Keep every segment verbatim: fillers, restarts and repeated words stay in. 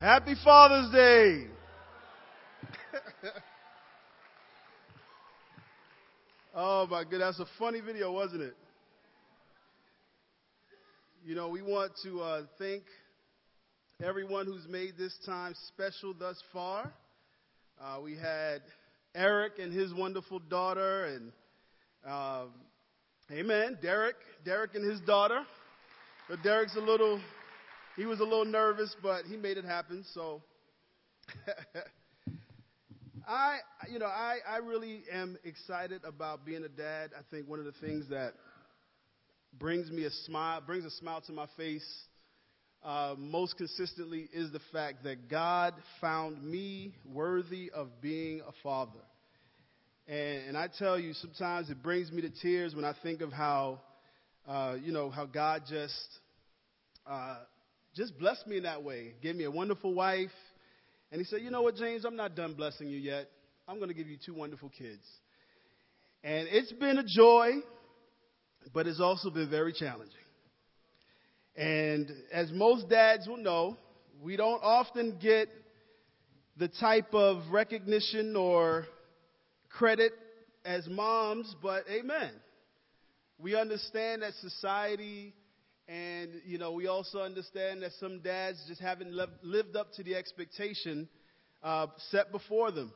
Happy Father's Day. Oh my goodness, that's a funny video, wasn't it? You know, we want to uh, thank everyone who's made this time special thus far. Uh, we had Eric and his wonderful daughter, and um, amen, Derek, Derek and his daughter. But Derek's a little, he was a little nervous, but he made it happen. So I, you know, I, I really am excited about being a dad. I think one of the things that brings me a smile, brings a smile to my face uh, most consistently is the fact that God found me worthy of being a father. And, and I tell you, sometimes it brings me to tears when I think of how, uh, you know, how God just, uh, just blessed me in that way, gave me a wonderful wife. And he said, you know what, James, I'm not done blessing you yet. I'm going to give you two wonderful kids. And it's been a joy, but it's also been very challenging. And as most dads will know, we don't often get the type of recognition or credit as moms, but amen. We understand that society, and, you know, we also understand that some dads just haven't le- lived up to the expectation uh, set before them.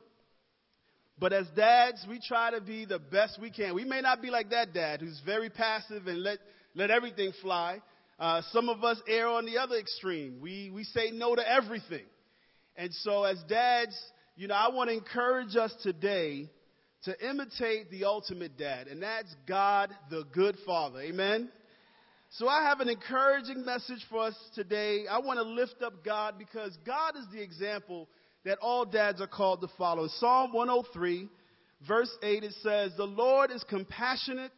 But as dads, we try to be the best we can. We may not be like that dad who's very passive and let let everything fly. Uh, some of us err on the other extreme. We we say no to everything. And so as dads, you know, I want to encourage us today to imitate the ultimate dad, and that's God, the good Father. Amen? So I have an encouraging message for us today. I want to lift up God because God is the example that all dads are called to follow. In Psalm one oh three, verse eight, it says, "The Lord is compassionate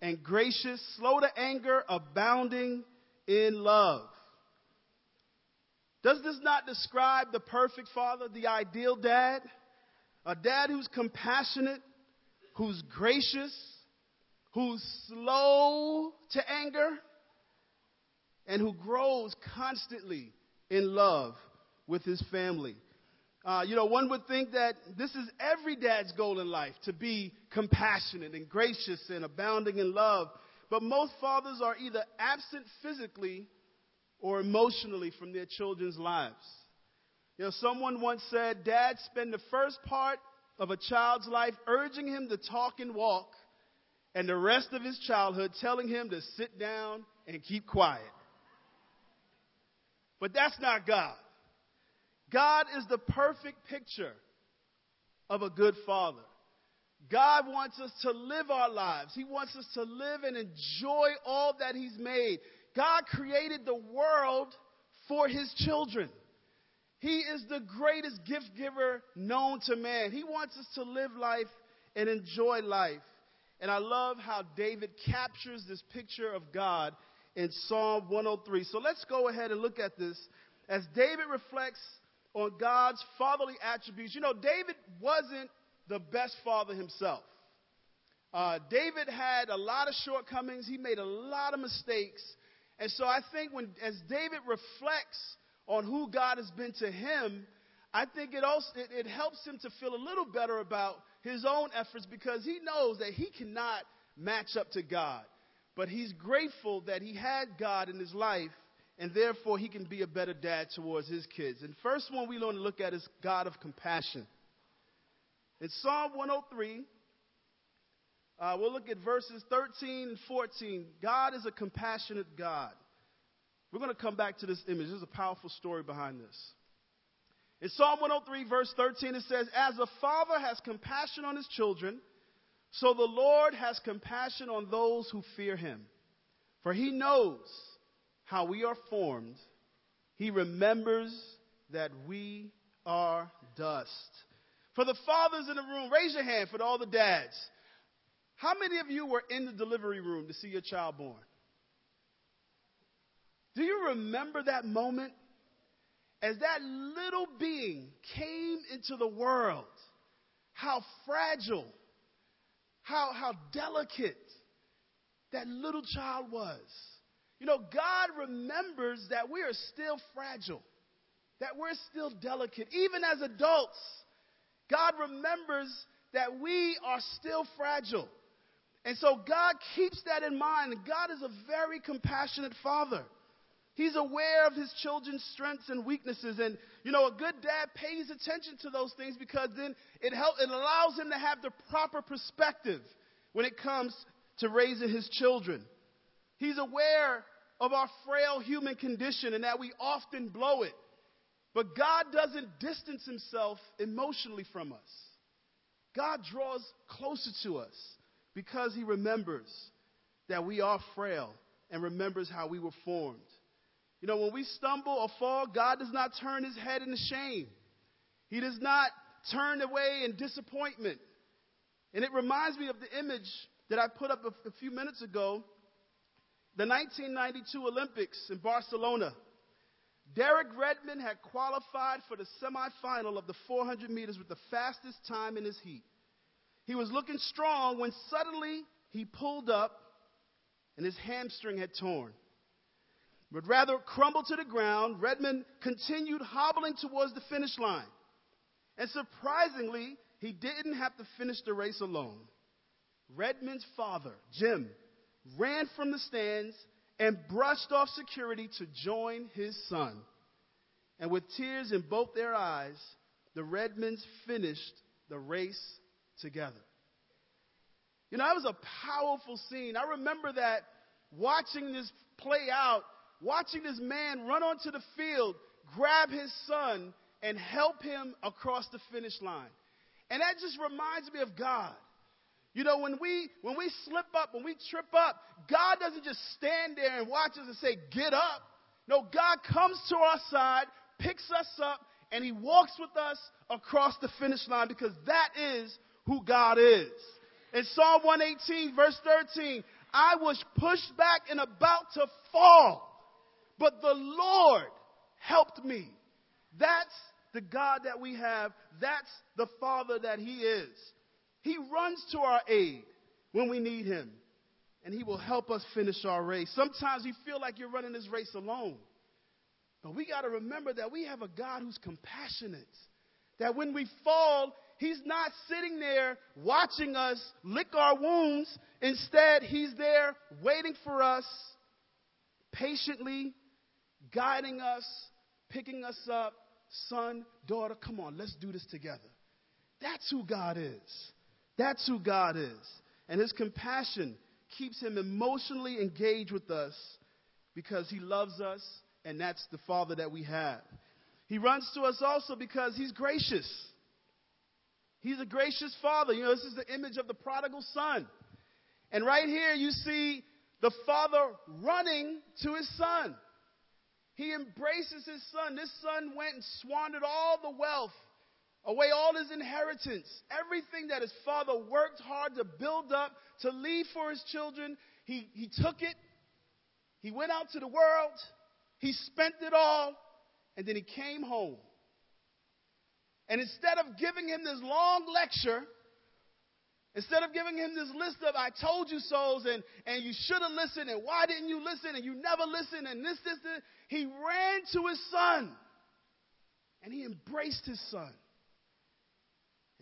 and gracious, slow to anger, abounding in love." Does this not describe the perfect father, the ideal dad? A dad who's compassionate, who's gracious, who's slow to anger, and who grows constantly in love with his family. Uh, you know, one would think that this is every dad's goal in life, to be compassionate and gracious and abounding in love. But most fathers are either absent physically or emotionally from their children's lives. You know, someone once said, "Dads spend the first part of a child's life urging him to talk and walk, and the rest of his childhood telling him to sit down and keep quiet." But that's not God. God is the perfect picture of a good father. God wants us to live our lives. He wants us to live and enjoy all that he's made. God created the world for his children. He is the greatest gift giver known to man. He wants us to live life and enjoy life. And I love how David captures this picture of God in Psalm one oh three. So let's go ahead and look at this as David reflects on God's fatherly attributes. You know, David wasn't the best father himself. Uh, David had a lot of shortcomings. He made a lot of mistakes. And so I think when as David reflects on who God has been to him, I think it also it, it helps him to feel a little better about his own efforts because he knows that he cannot match up to God. But he's grateful that he had God in his life, and therefore, he can be a better dad towards his kids. And first one we want to look at is God of compassion. In Psalm one oh three, uh, we'll look at verses thirteen and fourteen. God is a compassionate God. We're going to come back to this image. There's a powerful story behind this. In Psalm one oh three, verse thirteen, it says, "As a father has compassion on his children, so the Lord has compassion on those who fear him. For he knows how we are formed. He remembers that we are dust." For the fathers in the room, raise your hand for all the dads. How many of you were in the delivery room to see your child born? Do you remember that moment? As that little being came into the world, how fragile, how, how delicate that little child was. You know, God remembers that we are still fragile. that we're still delicate. Even as adults, God remembers that we are still fragile. And so God keeps that in mind. God is a very compassionate Father. He's aware of his children's strengths and weaknesses. And, you know, a good dad pays attention to those things because then it help, it allows him to have the proper perspective when it comes to raising his children. He's aware of our frail human condition and that we often blow it. But God doesn't distance himself emotionally from us. God draws closer to us because he remembers that we are frail and remembers how we were formed. You know, when we stumble or fall, God does not turn his head in shame. He does not turn away in disappointment. And it reminds me of the image that I put up a, a few minutes ago, the nineteen ninety-two Olympics in Barcelona. Derek Redmond had qualified for the semifinal of the four hundred meters with the fastest time in his heat. He was looking strong when suddenly he pulled up and his hamstring had torn. But rather crumbled to the ground, Redmond continued hobbling towards the finish line. And surprisingly, he didn't have to finish the race alone. Redmond's father, Jim, ran from the stands and brushed off security to join his son. And with tears in both their eyes, the Redmonds finished the race together. You know, that was a powerful scene. I remember that, watching this play out, watching this man run onto the field, grab his son, and help him across the finish line. And that just reminds me of God. You know, when we when we slip up, when we trip up, God doesn't just stand there and watch us and say, get up. No, God comes to our side, picks us up, and he walks with us across the finish line because that is who God is. In Psalm one eighteen, verse thirteen, I was pushed back and about to fall, but the Lord helped me. That's the God that we have. That's the Father that he is. He runs to our aid when we need him, and he will help us finish our race. Sometimes you feel like you're running this race alone, but we got to remember that we have a God who's compassionate, that when we fall, he's not sitting there watching us lick our wounds. Instead, he's there waiting for us, patiently guiding us, picking us up. Son, daughter, come on, let's do this together. That's who God is. That's who God is. And his compassion keeps him emotionally engaged with us because he loves us, and that's the Father that we have. He runs to us also because he's gracious. He's a gracious Father. You know, this is the image of the prodigal son. And right here you see the father running to his son. He embraces his son. This son went and squandered all the wealth, away all his inheritance, everything that his father worked hard to build up, to leave for his children. He, he took it. He went out to the world. He spent it all. And then he came home. And instead of giving him this long lecture, instead of giving him this list of I told you so's and, and you should have listened and why didn't you listen and you never listened and this, this, this, he ran to his son. And he embraced his son.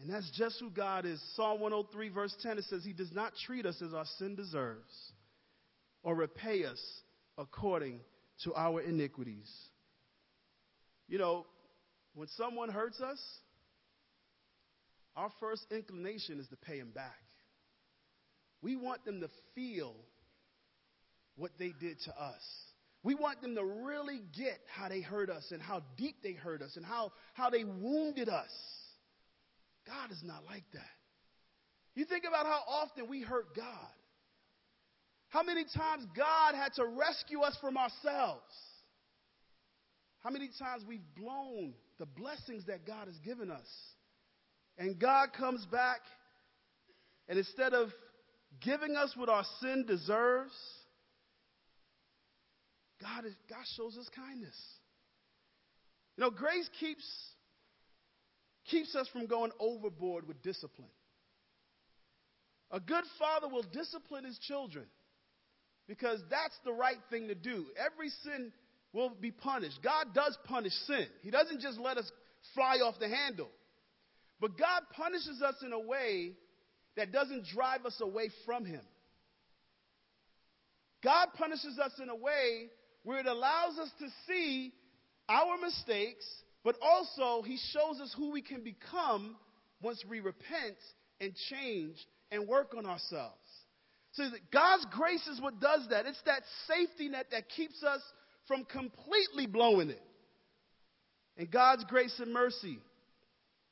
And that's just who God is. Psalm one oh three, verse ten, it says, he does not treat us as our sin deserves or repay us according to our iniquities. You know, when someone hurts us, our first inclination is to pay them back. We want them to feel what they did to us. We want them to really get how they hurt us and how deep they hurt us and how, how they wounded us. God is not like that. You think about how often we hurt God. How many times God had to rescue us from ourselves. How many times we've blown the blessings that God has given us. And God comes back, and instead of giving us what our sin deserves, God, is, God shows us kindness. You know, grace keeps... keeps us from going overboard with discipline. A good father will discipline his children because that's the right thing to do. Every sin will be punished. God does punish sin. He doesn't just let us fly off the handle. But God punishes us in a way that doesn't drive us away from him. God punishes us in a way where it allows us to see our mistakes, but also he shows us who we can become once we repent and change and work on ourselves. So God's grace is what does that. It's that safety net that keeps us from completely blowing it. And God's grace and mercy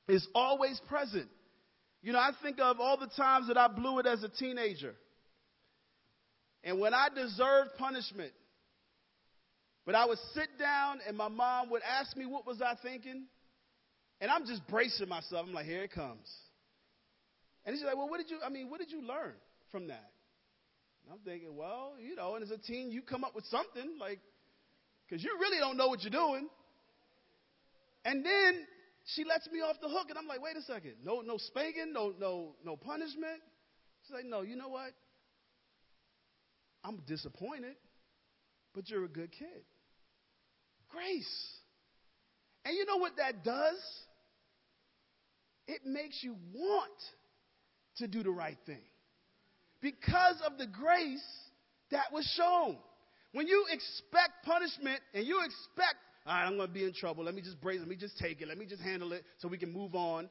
is always present. You know, I think of all the times that I blew it as a teenager. And when I deserved punishment, but I would sit down and my mom would ask me what was I thinking. And I'm just bracing myself. I'm like, here it comes. And she's like, well, what did you, I mean, what did you learn from that? And I'm thinking, well, you know, and as a teen, you come up with something, like, because you really don't know what you're doing. And then she lets me off the hook, and I'm like, wait a second. No, no spanking, no, no, no punishment. She's like, no, you know what? I'm disappointed, but you're a good kid. Grace. And you know what that does? It makes you want to do the right thing because of the grace that was shown. When you expect punishment and you expect, all right, I'm going to be in trouble. Let me just brace it. Let me just take it. Let me just handle it so we can move on.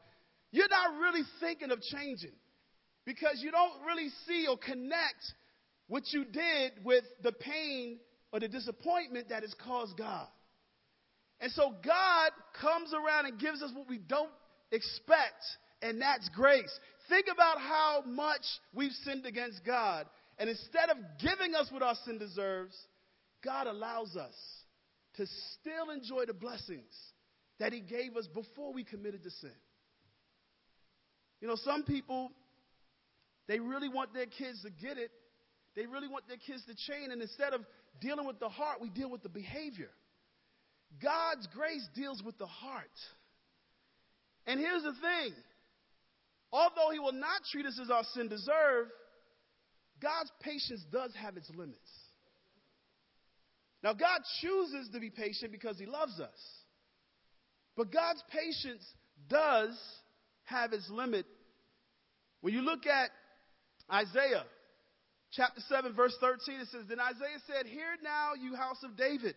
You're not really thinking of changing because you don't really see or connect what you did with the pain or the disappointment that has caused God. And so God comes around and gives us what we don't expect, and that's grace. Think about how much we've sinned against God. And instead of giving us what our sin deserves, God allows us to still enjoy the blessings that he gave us before we committed the sin. You know, some people, they really want their kids to get it. They really want their kids to change. And instead of dealing with the heart, we deal with the behavior. God's grace deals with the heart. And here's the thing. Although he will not treat us as our sin deserve, God's patience does have its limits. Now, God chooses to be patient because he loves us. But God's patience does have its limit. When you look at Isaiah chapter seven, verse thirteen, it says, then Isaiah said, hear now, you house of David.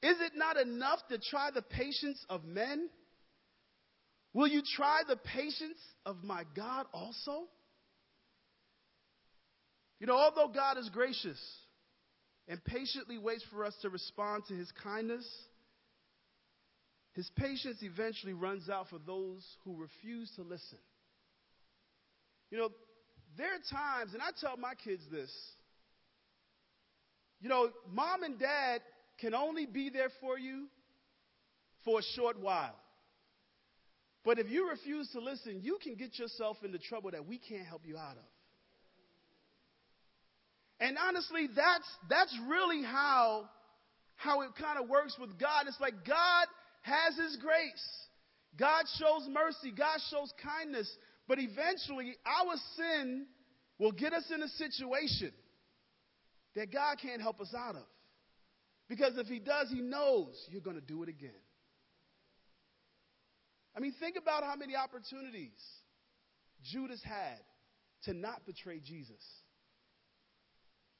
Is it not enough to try the patience of men? Will you try the patience of my God also? You know, although God is gracious and patiently waits for us to respond to his kindness, his patience eventually runs out for those who refuse to listen. You know, there are times, and I tell my kids this, you know, mom and dad can only be there for you for a short while. But if you refuse to listen, you can get yourself into trouble that we can't help you out of. And honestly, that's that's really how, how it kind of works with God. It's like God has his grace. God shows mercy. God shows kindness. But eventually, our sin will get us in a situation that God can't help us out of. Because if he does, he knows you're going to do it again. I mean, think about how many opportunities Judas had to not betray Jesus.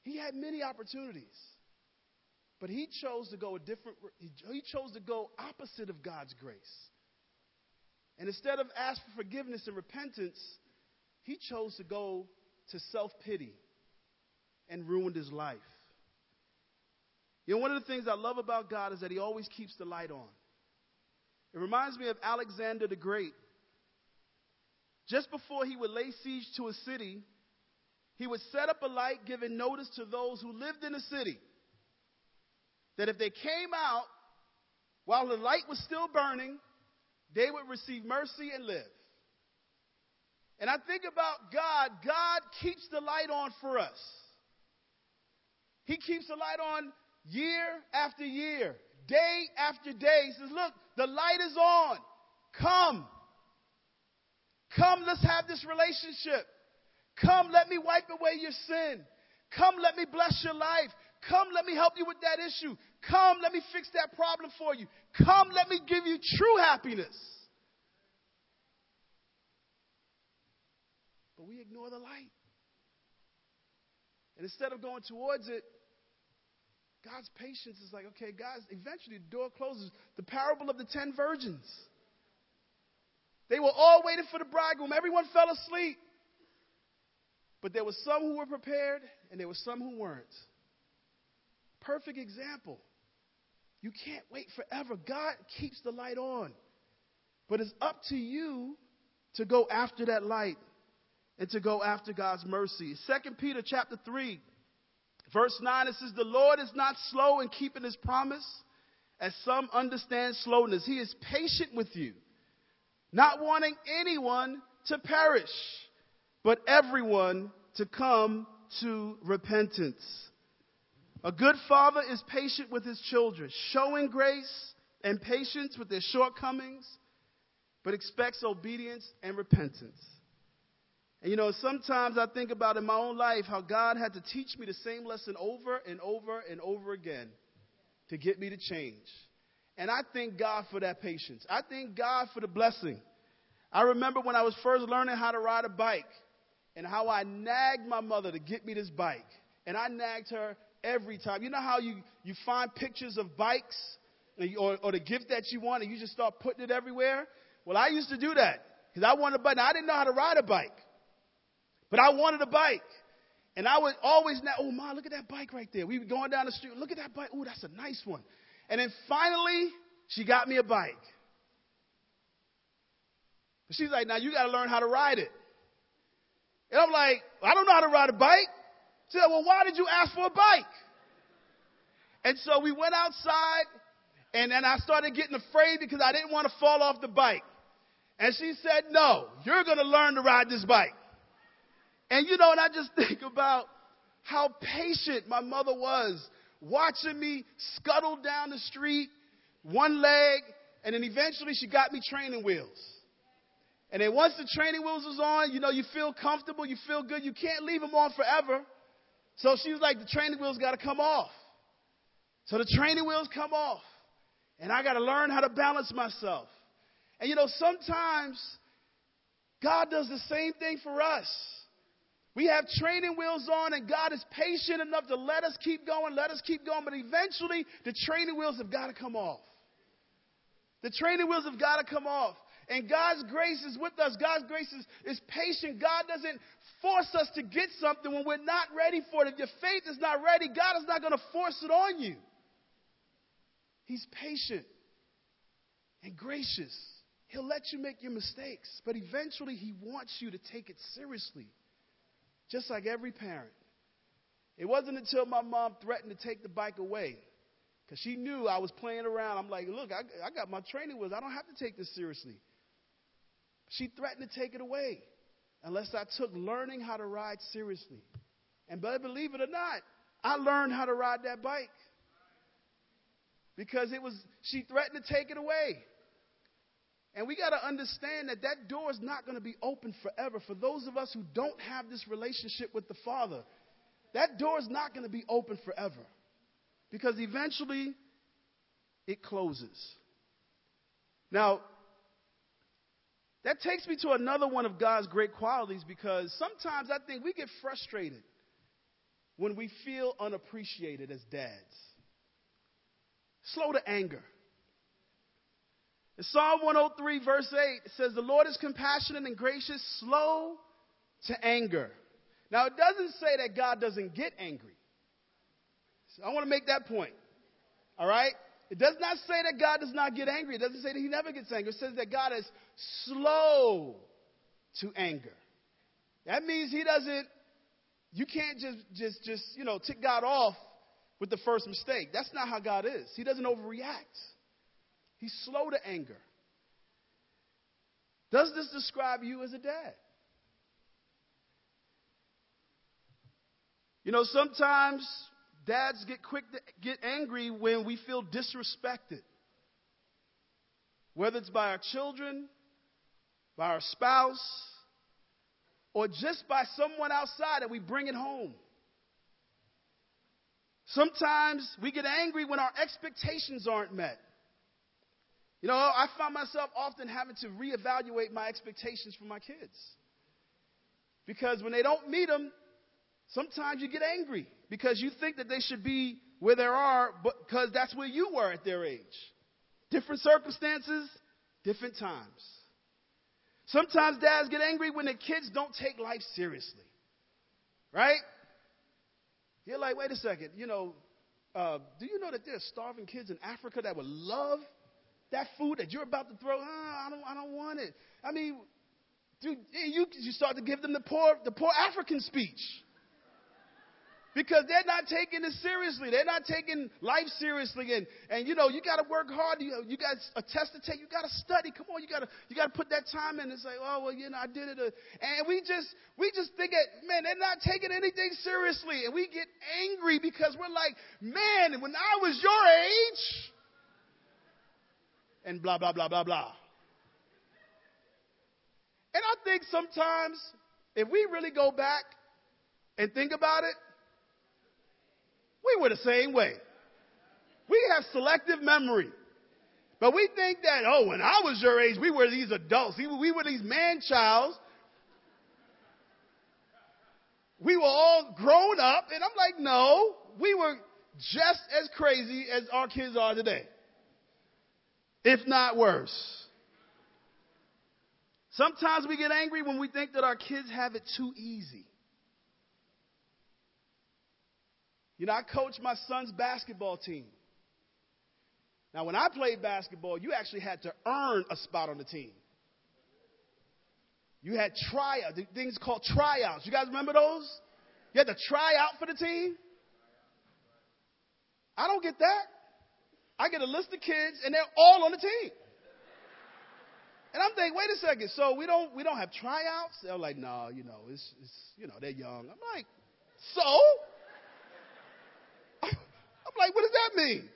He had many opportunities, but he chose to go a different. He chose to go opposite of God's grace, and instead of asking for forgiveness and repentance, he chose to go to self-pity, and ruined his life. You know, one of the things I love about God is that he always keeps the light on. It reminds me of Alexander the Great. Just before he would lay siege to a city, he would set up a light giving notice to those who lived in the city that if they came out while the light was still burning, they would receive mercy and live. And I think about God. God keeps the light on for us. He keeps the light on year after year, day after day. He says, look, the light is on. Come. Come, let's have this relationship. Come, let me wipe away your sin. Come, let me bless your life. Come, let me help you with that issue. Come, let me fix that problem for you. Come, let me give you true happiness. But we ignore the light. And instead of going towards it, God's patience is like, okay, guys, eventually the door closes. The parable of the ten virgins. They were all waiting for the bridegroom. Everyone fell asleep. But there were some who were prepared, and there were some who weren't. Perfect example. You can't wait forever. God keeps the light on. But it's up to you to go after that light and to go after God's mercy. Second Peter chapter three, verse nine, it says, "The Lord is not slow in keeping his promise, as some understand slowness. He is patient with you, not wanting anyone to perish, but everyone to come to repentance. A good father is patient with his children, showing grace and patience with their shortcomings, but expects obedience and repentance." And, you know, sometimes I think about in my own life how God had to teach me the same lesson over and over and over again to get me to change. And I thank God for that patience. I thank God for the blessing. I remember when I was first learning how to ride a bike and how I nagged my mother to get me this bike. And I nagged her every time. You know how you, you find pictures of bikes or, or the gift that you want and you just start putting it everywhere? Well, I used to do that because I wanted a bike. Now, I didn't know how to ride a bike. But I wanted a bike. And I would always, now, oh, Ma, look at that bike right there. We were going down the street. Look at that bike. Oh, that's a nice one. And then finally, she got me a bike. But she's like, now you got to learn how to ride it. And I'm like, I don't know how to ride a bike. She said, well, why did you ask for a bike? And so we went outside, and then I started getting afraid because I didn't want to fall off the bike. And she said, no, you're going to learn to ride this bike. And, you know, and I just think about how patient my mother was, watching me scuttle down the street, one leg, and then eventually she got me training wheels. And then once the training wheels was on, you know, you feel comfortable, you feel good, you can't leave them on forever. So she was like, the training wheels got to come off. So the training wheels come off, and I got to learn how to balance myself. And, you know, sometimes God does the same thing for us. We have training wheels on, and God is patient enough to let us keep going, let us keep going. But eventually, the training wheels have got to come off. The training wheels have got to come off. And God's grace is with us. God's grace is, is patient. God doesn't force us to get something when we're not ready for it. If your faith is not ready, God is not going to force it on you. He's patient and gracious. He'll let you make your mistakes. But eventually, He wants you to take it seriously. Just like every parent. It wasn't until my mom threatened to take the bike away because she knew I was playing around. I'm like, look, I, I got my training wheels. I don't have to take this seriously. She threatened to take it away unless I took learning how to ride seriously. And believe it or not, I learned how to ride that bike because it was she threatened to take it away. And we got to understand that that door is not going to be open forever. For those of us who don't have this relationship with the Father, that door is not going to be open forever because eventually it closes. Now, that takes me to another one of God's great qualities because sometimes I think we get frustrated when we feel unappreciated as dads. Slow to anger. In Psalm one oh three, verse eight, it says, "The Lord is compassionate and gracious, slow to anger." Now, it doesn't say that God doesn't get angry. So I want to make that point. All right? It does not say that God does not get angry. It doesn't say that He never gets angry. It says that God is slow to anger. That means He doesn't, you can't just, just, just you know, tick God off with the first mistake. That's not how God is. He doesn't overreact. He's slow to anger. Does this describe you as a dad? You know, sometimes dads get quick to get angry when we feel disrespected, whether it's by our children, by our spouse, or just by someone outside and we bring it home. Sometimes we get angry when our expectations aren't met. You know, I find myself often having to reevaluate my expectations for my kids. Because when they don't meet them, sometimes you get angry because you think that they should be where they are because that's where you were at their age. Different circumstances, different times. Sometimes dads get angry when the kids don't take life seriously, right? You're like, wait a second, you know, uh, do you know that there's starving kids in Africa that would love that food that you're about to throw? Oh, I don't, I don't want it. I mean, dude, you you start to give them the poor, the poor African speech because they're not taking it seriously. They're not taking life seriously, and and you know you got to work hard. You you got a test to take. You got to study. Come on, you got to you got to put that time in. It's like, oh well, you know, I did it, and we just we just think that, man, they're not taking anything seriously, and we get angry because we're like, man, when I was your age. And blah, blah, blah, blah, blah. And I think sometimes if we really go back and think about it, we were the same way. We have selective memory. But we think that, oh, when I was your age, we were these adults. We were these man-childs. We were all grown up. And I'm like, no, we were just as crazy as our kids are today. If not worse. Sometimes we get angry when we think that our kids have it too easy. You know, I coach my son's basketball team. Now, when I played basketball, you actually had to earn a spot on the team. You had tryouts, things called tryouts. You guys remember those? You had to try out for the team? I don't get that. I get a list of kids, and they're all on the team. And I'm thinking, wait a second. So we don't we don't have tryouts. They're like, no, you know, it's it's you know they're young. I'm like, so? I'm like, what does that mean?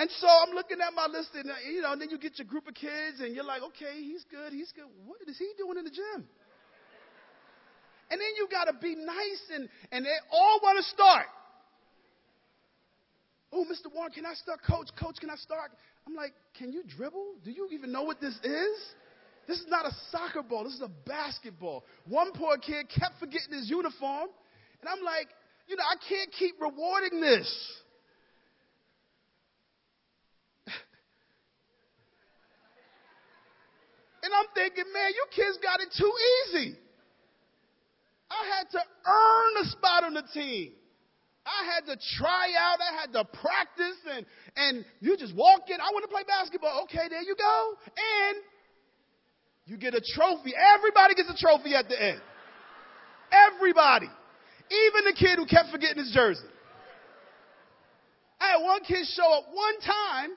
And so I'm looking at my list, and you know, and then you get your group of kids, and you're like, okay, he's good, he's good. What is he doing in the gym? And then you gotta be nice, and and they all want to start. Oh, Mister Warren, can I start? Coach, coach, can I start? I'm like, can you dribble? Do you even know what this is? This is not a soccer ball. This is a basketball. One poor kid kept forgetting his uniform. And I'm like, you know, I can't keep rewarding this. And I'm thinking, man, you kids got it too easy. I had to earn a spot on the team. I had to try out. I had to practice. And, and you just walk in. I want to play basketball. Okay, there you go. And you get a trophy. Everybody gets a trophy at the end. Everybody. Even the kid who kept forgetting his jersey. I had one kid show up one time.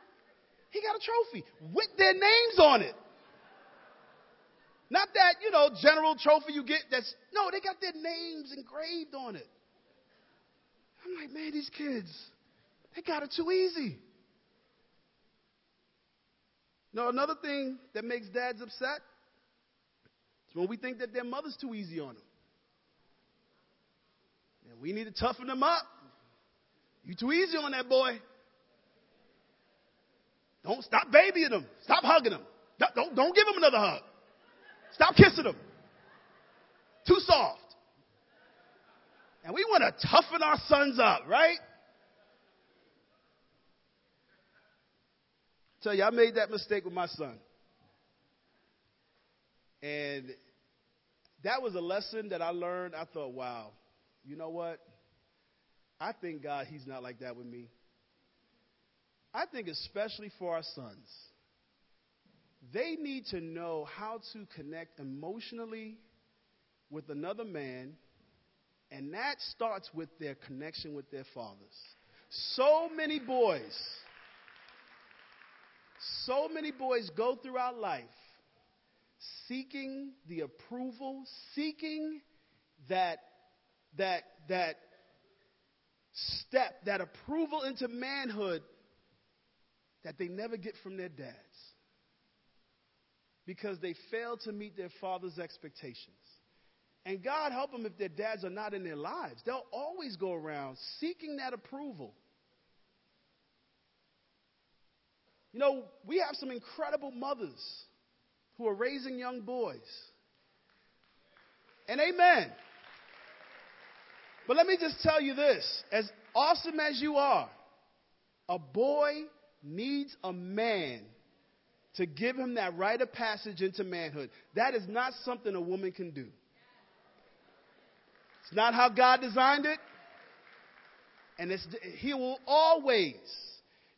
He got a trophy with their names on it. Not that, you know, general trophy you get that's, no, they got their names engraved on it. I'm like, man, these kids, they got it too easy. Now, another thing that makes dads upset is when we think that their mother's too easy on them. And we need to toughen them up. You too easy on that boy. Don't stop babying them. Stop hugging them. Don't, don't, don't give them another hug. Stop kissing them. Too soft. And we want to toughen our sons up, right? I tell you, I made that mistake with my son. And that was a lesson that I learned. I thought, wow, you know what? I thank God he's not like that with me. I think especially for our sons, they need to know how to connect emotionally with another man. And that starts with their connection with their fathers. So many boys, so many boys go throughout life seeking the approval, seeking that, that, that step, that approval into manhood that they never get from their dads because they fail to meet their father's expectations. And God help them if their dads are not in their lives. They'll always go around seeking that approval. You know, we have some incredible mothers who are raising young boys. And amen. But let me just tell you this. As awesome as you are, a boy needs a man to give him that rite of passage into manhood. That is not something a woman can do. It's not how God designed it. And it's, he will always.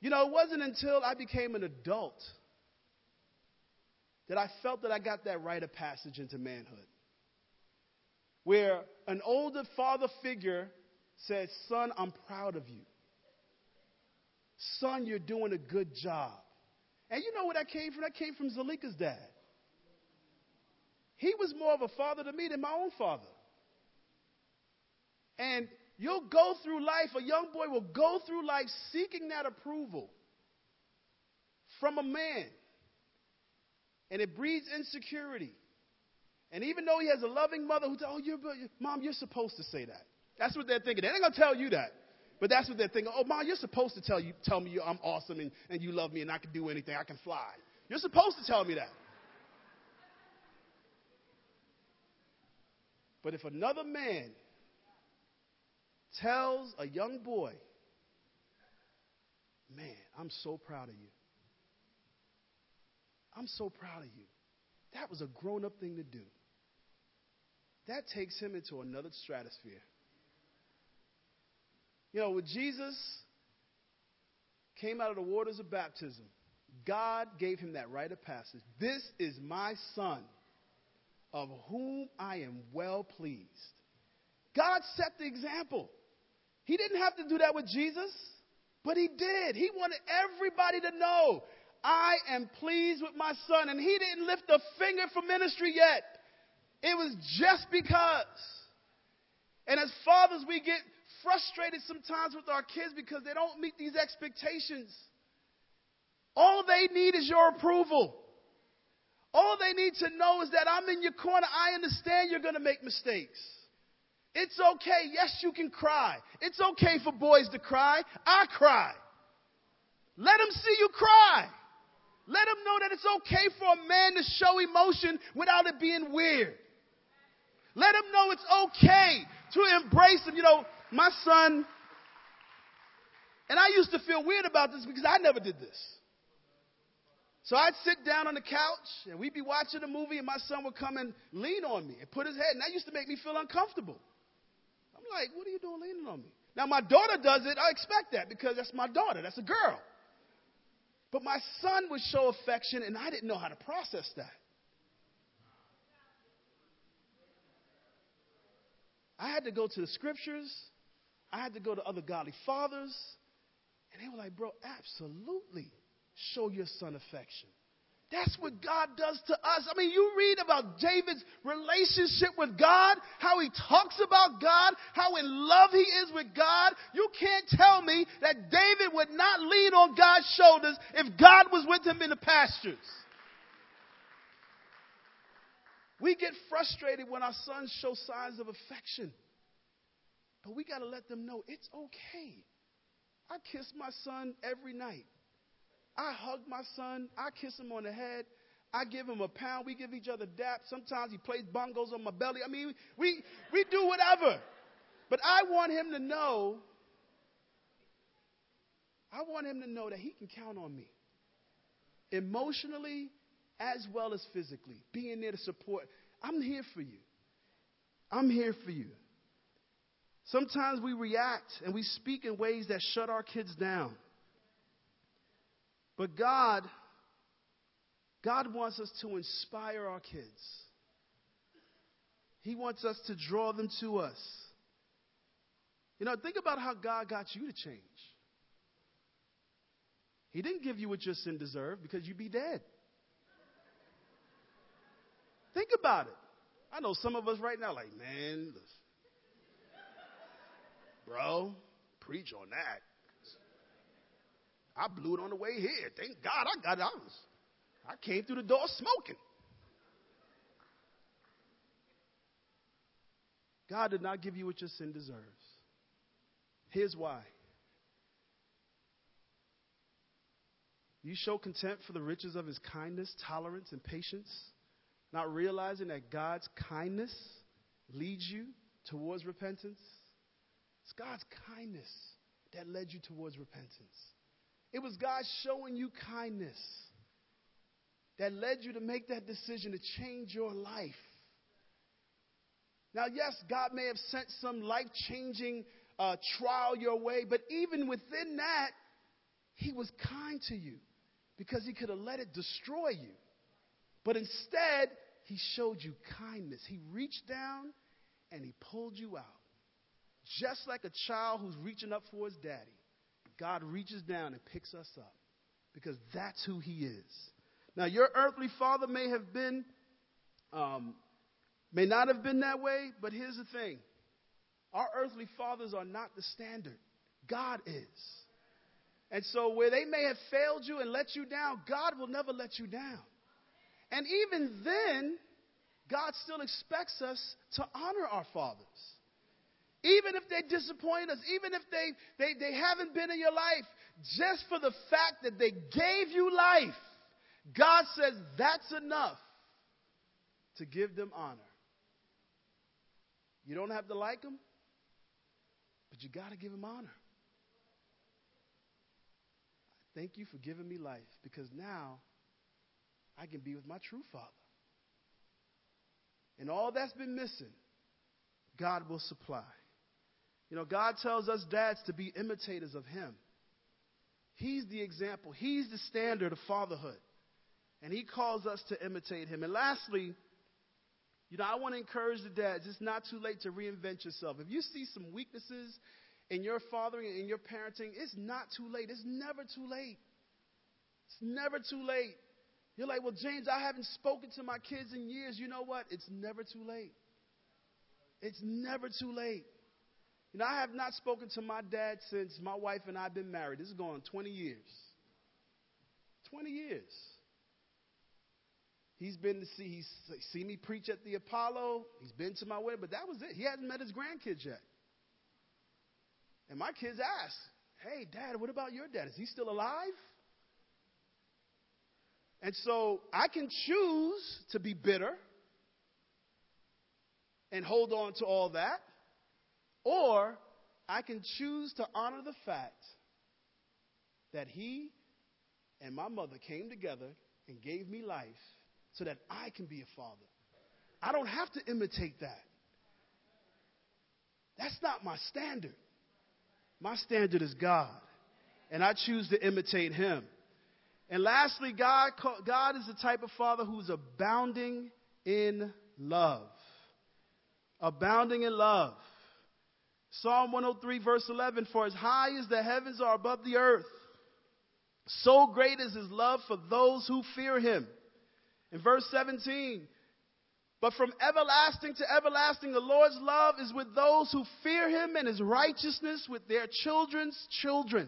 You know, it wasn't until I became an adult that I felt that I got that rite of passage into manhood, where an older father figure said, son, I'm proud of you. Son, you're doing a good job. And you know where that came from? That came from Zalika's dad. He was more of a father to me than my own father. And you'll go through life, a young boy will go through life seeking that approval from a man. And it breeds insecurity. And even though he has a loving mother who tells, oh, you're, mom, you're supposed to say that. That's what they're thinking. They ain't going to tell you that. But that's what they're thinking. Oh, mom, you're supposed to tell you, tell me I'm awesome and, and you love me and I can do anything. I can fly. You're supposed to tell me that. But if another man tells a young boy, man, I'm so proud of you. I'm so proud of you. That was a grown-up thing to do. That takes him into another stratosphere. You know, when Jesus came out of the waters of baptism, God gave him that rite of passage. This is my son, of whom I am well pleased. God set the example. He didn't have to do that with Jesus, but he did. He wanted everybody to know, I am pleased with my son. And he didn't lift a finger for ministry yet. It was just because. And as fathers, we get frustrated sometimes with our kids because they don't meet these expectations. All they need is your approval. All they need to know is that I'm in your corner. I understand you're going to make mistakes. It's okay. Yes, you can cry. It's okay for boys to cry. I cry. Let them see you cry. Let them know that it's okay for a man to show emotion without it being weird. Let them know it's okay to embrace them. You know, my son, and I used to feel weird about this because I never did this. So I'd sit down on the couch, and we'd be watching a movie, and my son would come and lean on me and put his head. And that used to make me feel uncomfortable. I'm like, what are you doing leaning on me? Now, my daughter does it. I expect that because that's my daughter. That's a girl. But my son would show affection, and I didn't know how to process that. I had to go to the scriptures. I had to go to other godly fathers. And they were like, bro, absolutely show your son affection. That's what God does to us. I mean, you read about David's relationship with God, how he talks about God, how in love he is with God. You can't tell me that David would not lean on God's shoulders if God was with him in the pastures. We get frustrated when our sons show signs of affection. But we got to let them know it's okay. I kiss my son every night. I hug my son. I kiss him on the head. I give him a pound. We give each other dap. Sometimes he plays bongos on my belly. I mean, we, we do whatever. But I want him to know, I want him to know that he can count on me. Emotionally as well as physically. Being there to support. I'm here for you. I'm here for you. Sometimes we react and we speak in ways that shut our kids down. But God, God wants us to inspire our kids. He wants us to draw them to us. You know, think about how God got you to change. He didn't give you what your sin deserved because you'd be dead. Think about it. I know some of us right now like, man, bro, preach on that. I blew it on the way here. Thank God I got it. I, was, I came through the door smoking. God did not give you what your sin deserves. Here's why. You show contempt for the riches of his kindness, tolerance, and patience, not realizing that God's kindness leads you towards repentance. It's God's kindness that led you towards repentance. It was God showing you kindness that led you to make that decision to change your life. Now, yes, God may have sent some life-changing uh, trial your way, but even within that, he was kind to you because he could have let it destroy you. But instead, he showed you kindness. He reached down and he pulled you out. Just like a child who's reaching up for his daddy, God reaches down and picks us up because that's who he is. Now, your earthly father may have been, um, may not have been that way, but here's the thing. Our earthly fathers are not the standard. God is. And so where they may have failed you and let you down, God will never let you down. And even then, God still expects us to honor our fathers. Even if they disappoint us, even if they, they, they haven't been in your life, just for the fact that they gave you life, God says that's enough to give them honor. You don't have to like them, but you got to give them honor. Thank you for giving me life because now I can be with my true Father. And all that's been missing, God will supply. You know, God tells us dads to be imitators of him. He's the example. He's the standard of fatherhood. And he calls us to imitate him. And lastly, you know, I want to encourage the dads, it's not too late to reinvent yourself. If you see some weaknesses in your fathering and in your parenting, it's not too late. It's never too late. It's never too late. You're like, well, James, I haven't spoken to my kids in years. You know what? It's never too late. It's never too late. You know, I have not spoken to my dad since my wife and I have been married. This is going on twenty years. twenty years. He's been to see, he's seen me preach at the Apollo. He's been to my wedding, but that was it. He hasn't met his grandkids yet. And my kids ask, hey, Dad, what about your dad? Is he still alive? And so I can choose to be bitter and hold on to all that, or I can choose to honor the fact that he and my mother came together and gave me life so that I can be a father. I don't have to imitate that. That's not my standard. My standard is God, and I choose to imitate him. And lastly, God, God is the type of father who's abounding in love. Abounding in love. Psalm one oh three, verse eleven, for as high as the heavens are above the earth, so great is his love for those who fear him. In verse seventeen, but from everlasting to everlasting, the Lord's love is with those who fear him, and his righteousness with their children's children,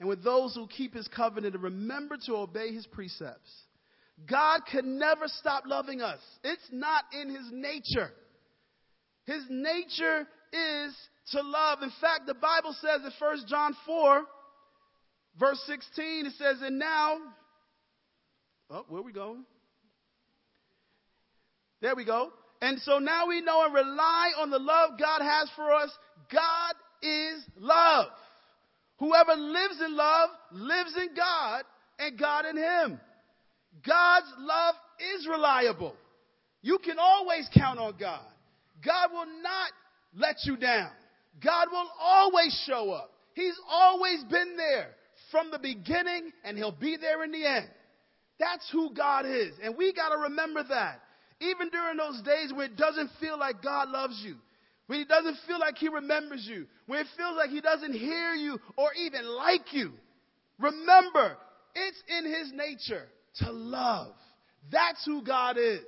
and with those who keep his covenant and remember to obey his precepts. God can never stop loving us. It's not in his nature. His nature is to love. In fact, the Bible says in First John four, verse sixteen, it says, and now, oh, where are we going? There we go. And so now we know and rely on the love God has for us. God is love. Whoever lives in love lives in God and God in him. God's love is reliable. You can always count on God. God will not let you down. God will always show up. He's always been there from the beginning, and he'll be there in the end. That's who God is. And we got to remember that. Even during those days where it doesn't feel like God loves you, when it doesn't feel like he remembers you, when it feels like he doesn't hear you or even like you, remember, it's in his nature to love. That's who God is.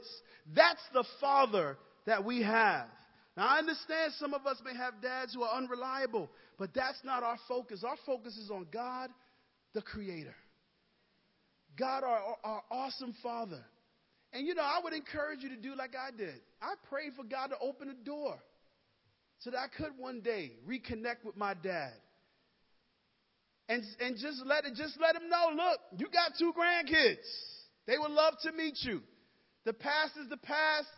That's the Father that we have. Now, I understand some of us may have dads who are unreliable, but that's not our focus. Our focus is on God, the Creator. God, our, our awesome Father. And, you know, I would encourage you to do like I did. I prayed for God to open a door so that I could one day reconnect with my dad. And, and just let it, just let him know, look, you got two grandkids. They would love to meet you. The past is the past.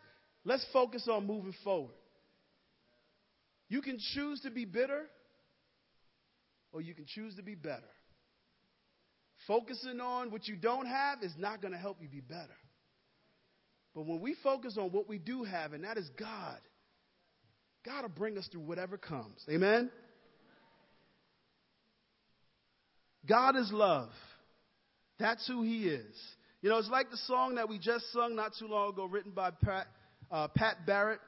Let's focus on moving forward. You can choose to be bitter, or you can choose to be better. Focusing on what you don't have is not going to help you be better. But when we focus on what we do have, and that is God, God will bring us through whatever comes. Amen? God is love. That's who he is. You know, it's like the song that we just sung not too long ago, written by Pat, uh, Pat Barrett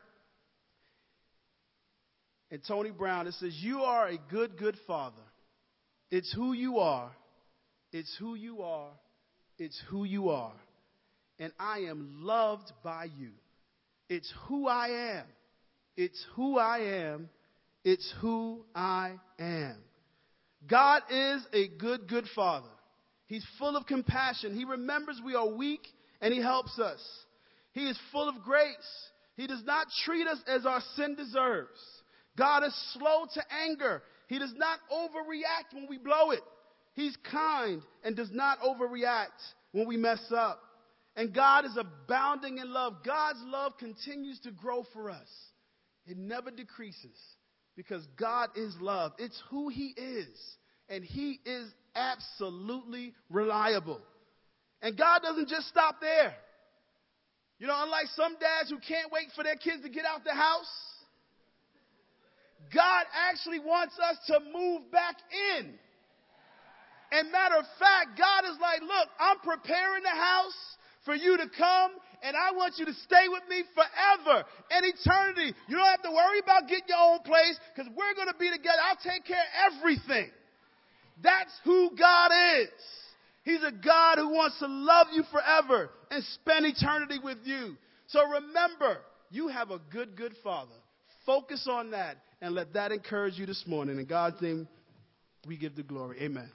and Tony Brown. It says, you are a good, good father. It's who you are. It's who you are. It's who you are. And I am loved by you. It's who I am. It's who I am. It's who I am. God is a good, good father. He's full of compassion. He remembers we are weak, and he helps us. He is full of grace. He does not treat us as our sin deserves. God is slow to anger. He does not overreact when we blow it. He's kind and does not overreact when we mess up. And God is abounding in love. God's love continues to grow for us. It never decreases because God is love. It's who he is, and he is absolutely reliable. And God doesn't just stop there. You know, unlike some dads who can't wait for their kids to get out the house, God actually wants us to move back in. And matter of fact, God is like, look, I'm preparing the house for you to come, and I want you to stay with me forever and eternity. You don't have to worry about getting your own place because we're going to be together. I'll take care of everything. That's who God is. He's a God who wants to love you forever and spend eternity with you. So remember, you have a good, good Father. Focus on that and let that encourage you this morning. In God's name, we give the glory. Amen.